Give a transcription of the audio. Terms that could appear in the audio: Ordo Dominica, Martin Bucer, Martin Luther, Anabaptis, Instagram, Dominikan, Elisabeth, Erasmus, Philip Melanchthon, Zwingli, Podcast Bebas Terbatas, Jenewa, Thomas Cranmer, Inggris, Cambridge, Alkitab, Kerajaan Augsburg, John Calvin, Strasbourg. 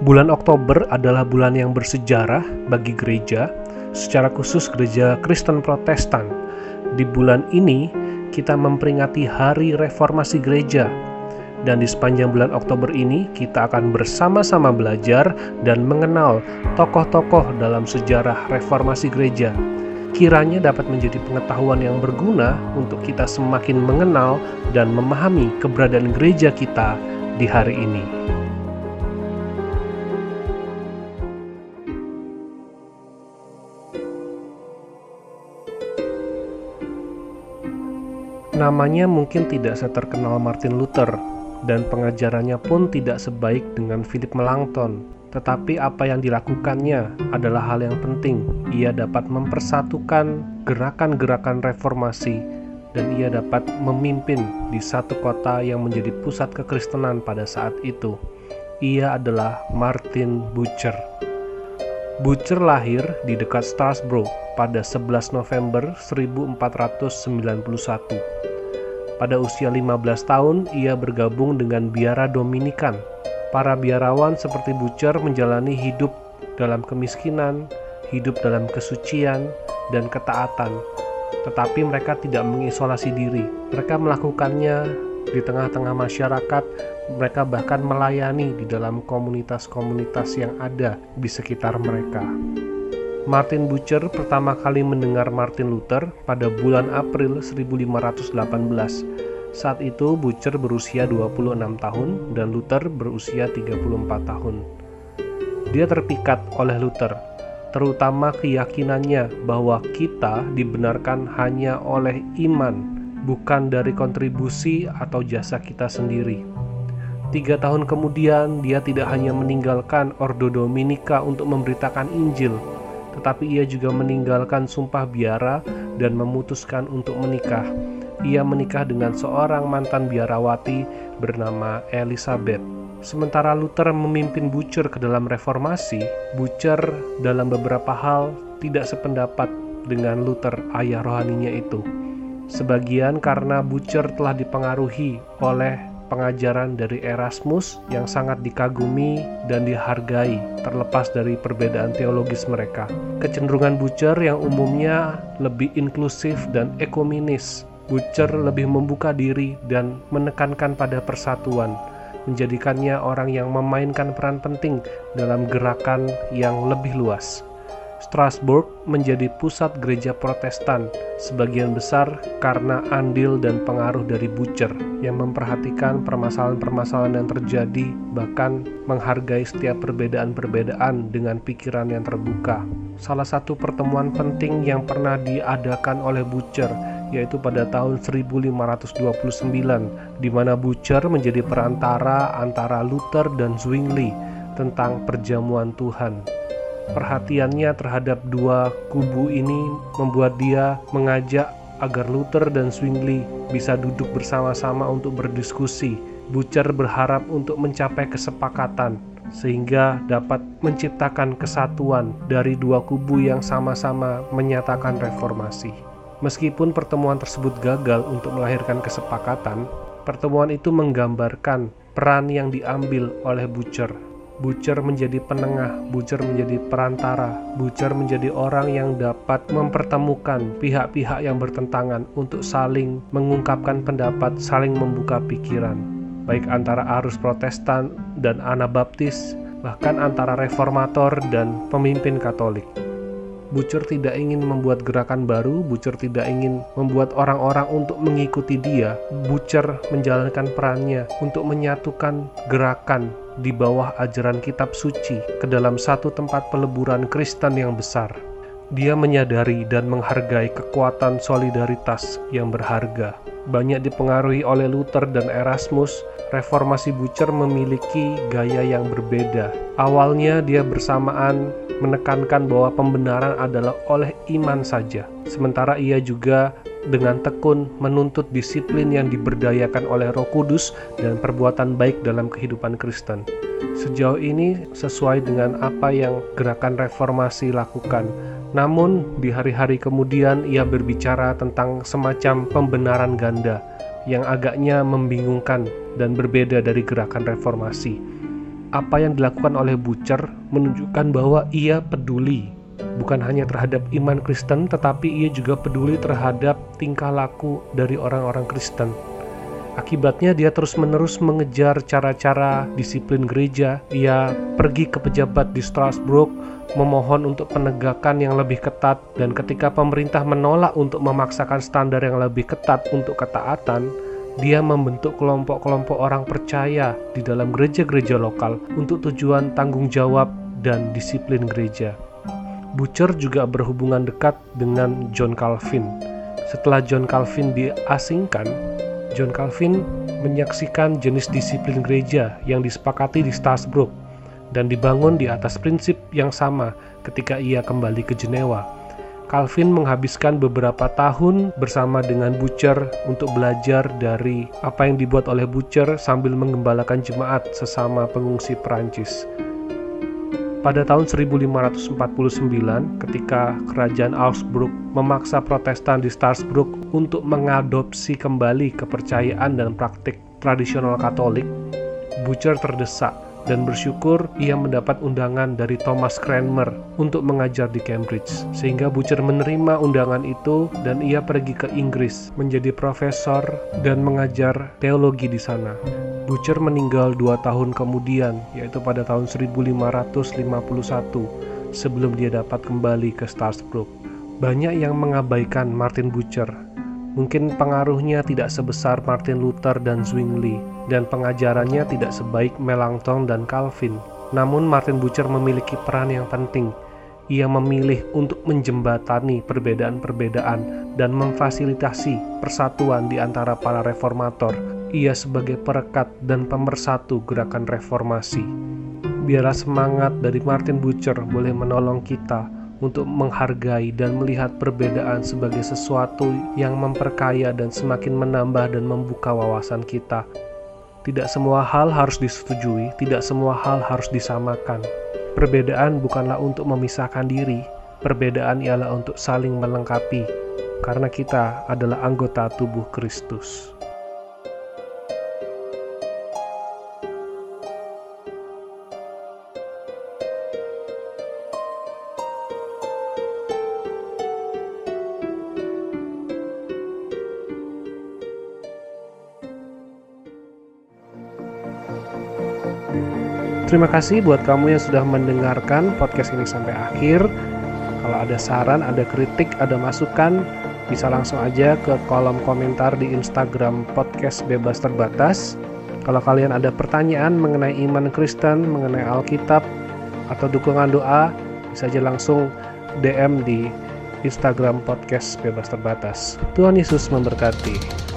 Bulan Oktober adalah bulan yang bersejarah bagi gereja, secara khusus gereja Kristen Protestan. Di bulan ini, kita memperingati Hari Reformasi Gereja. Dan di sepanjang bulan Oktober ini, kita akan bersama-sama belajar dan mengenal tokoh-tokoh dalam sejarah reformasi gereja. Kiranya dapat menjadi pengetahuan yang berguna untuk kita semakin mengenal dan memahami keberadaan gereja kita di hari ini. Namanya mungkin tidak seterkenal Martin Luther, dan pengajarannya pun tidak sebaik dengan Philip Melanchthon. Tetapi apa yang dilakukannya adalah hal yang penting. Ia dapat mempersatukan gerakan-gerakan reformasi, dan ia dapat memimpin di satu kota yang menjadi pusat kekristenan pada saat itu. Ia adalah Martin Bucer. Bucer lahir di dekat Strasbourg pada 11 November 1491. Pada usia 15 tahun, ia bergabung dengan biara Dominikan. Para biarawan seperti Bucer menjalani hidup dalam kemiskinan, hidup dalam kesucian, dan ketaatan. Tetapi mereka tidak mengisolasi diri. Mereka melakukannya di tengah-tengah masyarakat, mereka bahkan melayani di dalam komunitas-komunitas yang ada di sekitar mereka. Martin Bucer pertama kali mendengar Martin Luther pada bulan April 1518. Saat itu Bucer berusia 26 tahun dan Luther berusia 34 tahun. Dia terpikat oleh Luther, terutama keyakinannya bahwa kita dibenarkan hanya oleh iman, bukan dari kontribusi atau jasa kita sendiri. 3 tahun kemudian, dia tidak hanya meninggalkan Ordo Dominica untuk memberitakan Injil, tetapi ia juga meninggalkan sumpah biara dan memutuskan untuk menikah. Ia menikah dengan seorang mantan biarawati bernama Elisabeth. Sementara Luther memimpin Bucer ke dalam reformasi, Bucer dalam beberapa hal tidak sependapat dengan Luther, ayah rohaninya itu. Sebagian karena Bucer telah dipengaruhi oleh pengajaran dari Erasmus yang sangat dikagumi dan dihargai, terlepas dari perbedaan teologis mereka. Kecenderungan Bucer yang umumnya lebih inklusif dan ekumenis. Bucer lebih membuka diri dan menekankan pada persatuan, menjadikannya orang yang memainkan peran penting dalam gerakan yang lebih luas. Strasbourg menjadi pusat gereja Protestan sebagian besar karena andil dan pengaruh dari Bucer yang memperhatikan permasalahan-permasalahan yang terjadi, bahkan menghargai setiap perbedaan-perbedaan dengan pikiran yang terbuka. Salah satu pertemuan penting yang pernah diadakan oleh Bucer yaitu pada tahun 1529, di mana Bucer menjadi perantara antara Luther dan Zwingli tentang perjamuan Tuhan. Perhatiannya terhadap dua kubu ini membuat dia mengajak agar Luther dan Zwingli bisa duduk bersama-sama untuk berdiskusi. Bucer berharap untuk mencapai kesepakatan sehingga dapat menciptakan kesatuan dari dua kubu yang sama-sama menyatakan reformasi. Meskipun pertemuan tersebut gagal untuk melahirkan kesepakatan, pertemuan itu menggambarkan peran yang diambil oleh Bucer. Bucer menjadi penengah, Bucer menjadi perantara, Bucer menjadi orang yang dapat mempertemukan pihak-pihak yang bertentangan untuk saling mengungkapkan pendapat, saling membuka pikiran, baik antara arus Protestan dan Anabaptis, bahkan antara reformator dan pemimpin Katolik. Bucer tidak ingin membuat gerakan baru, Bucer tidak ingin membuat orang-orang untuk mengikuti dia. Bucer menjalankan perannya untuk menyatukan gerakan di bawah ajaran kitab suci ke dalam satu tempat peleburan Kristen yang besar. Dia menyadari dan menghargai kekuatan solidaritas yang berharga. Banyak dipengaruhi oleh Luther dan Erasmus, reformasi Bucer memiliki gaya yang berbeda. Awalnya dia bersamaan menekankan bahwa pembenaran adalah oleh iman saja. Sementara ia juga dengan tekun menuntut disiplin yang diberdayakan oleh Roh Kudus dan perbuatan baik dalam kehidupan Kristen. Sejauh ini sesuai dengan apa yang gerakan reformasi lakukan. Namun, di hari-hari kemudian ia berbicara tentang semacam pembenaran ganda yang agaknya membingungkan dan berbeda dari gerakan reformasi. apa yang dilakukan oleh Bucer menunjukkan bahwa ia peduli bukan hanya terhadap iman Kristen, tetapi ia juga peduli terhadap tingkah laku dari orang-orang Kristen. Akibatnya dia terus-menerus mengejar cara-cara disiplin gereja. Ia pergi ke pejabat di Strasbourg memohon untuk penegakan yang lebih ketat, dan ketika pemerintah menolak untuk memaksakan standar yang lebih ketat untuk ketaatan, dia membentuk kelompok-kelompok orang percaya di dalam gereja-gereja lokal untuk tujuan tanggung jawab dan disiplin gereja. Bucer juga berhubungan dekat dengan John Calvin. Setelah John Calvin diasingkan, John Calvin menyaksikan jenis disiplin gereja yang disepakati di Strasbourg dan dibangun di atas prinsip yang sama ketika ia kembali ke Jenewa. Calvin menghabiskan beberapa tahun bersama dengan Bucer untuk belajar dari apa yang dibuat oleh Bucer sambil menggembalakan jemaat sesama pengungsi Perancis. Pada tahun 1549, ketika Kerajaan Augsburg memaksa Protestan di Strasbourg untuk mengadopsi kembali kepercayaan dan praktik tradisional Katolik, Bucer terdesak dan bersyukur ia mendapat undangan dari Thomas Cranmer untuk mengajar di Cambridge, sehingga Bucer menerima undangan itu dan ia pergi ke Inggris menjadi profesor dan mengajar teologi di sana. Bucer meninggal 2 tahun kemudian, yaitu pada tahun 1551, sebelum dia dapat kembali ke Strasbourg. Banyak yang mengabaikan Martin Bucer. Mungkin pengaruhnya tidak sebesar Martin Luther dan Zwingli, dan pengajarannya tidak sebaik Melanchthon dan Calvin. Namun Martin Bucer memiliki peran yang penting. Ia memilih untuk menjembatani perbedaan-perbedaan dan memfasilitasi persatuan di antara para reformator. Ia sebagai perekat dan pemersatu gerakan reformasi. Biarlah semangat dari Martin Bucer boleh menolong kita untuk menghargai dan melihat perbedaan sebagai sesuatu yang memperkaya dan semakin menambah dan membuka wawasan kita. Tidak semua hal harus disetujui, tidak semua hal harus disamakan. Perbedaan bukanlah untuk memisahkan diri, perbedaan ialah untuk saling melengkapi, karena kita adalah anggota tubuh Kristus. Terima kasih buat kamu yang sudah mendengarkan podcast ini sampai akhir. Kalau ada saran, ada kritik, ada masukan, bisa langsung aja ke kolom komentar di Instagram Podcast Bebas Terbatas. Kalau kalian ada pertanyaan mengenai iman Kristen, mengenai Alkitab, atau dukungan doa, bisa aja langsung DM di Instagram Podcast Bebas Terbatas. Tuhan Yesus memberkati.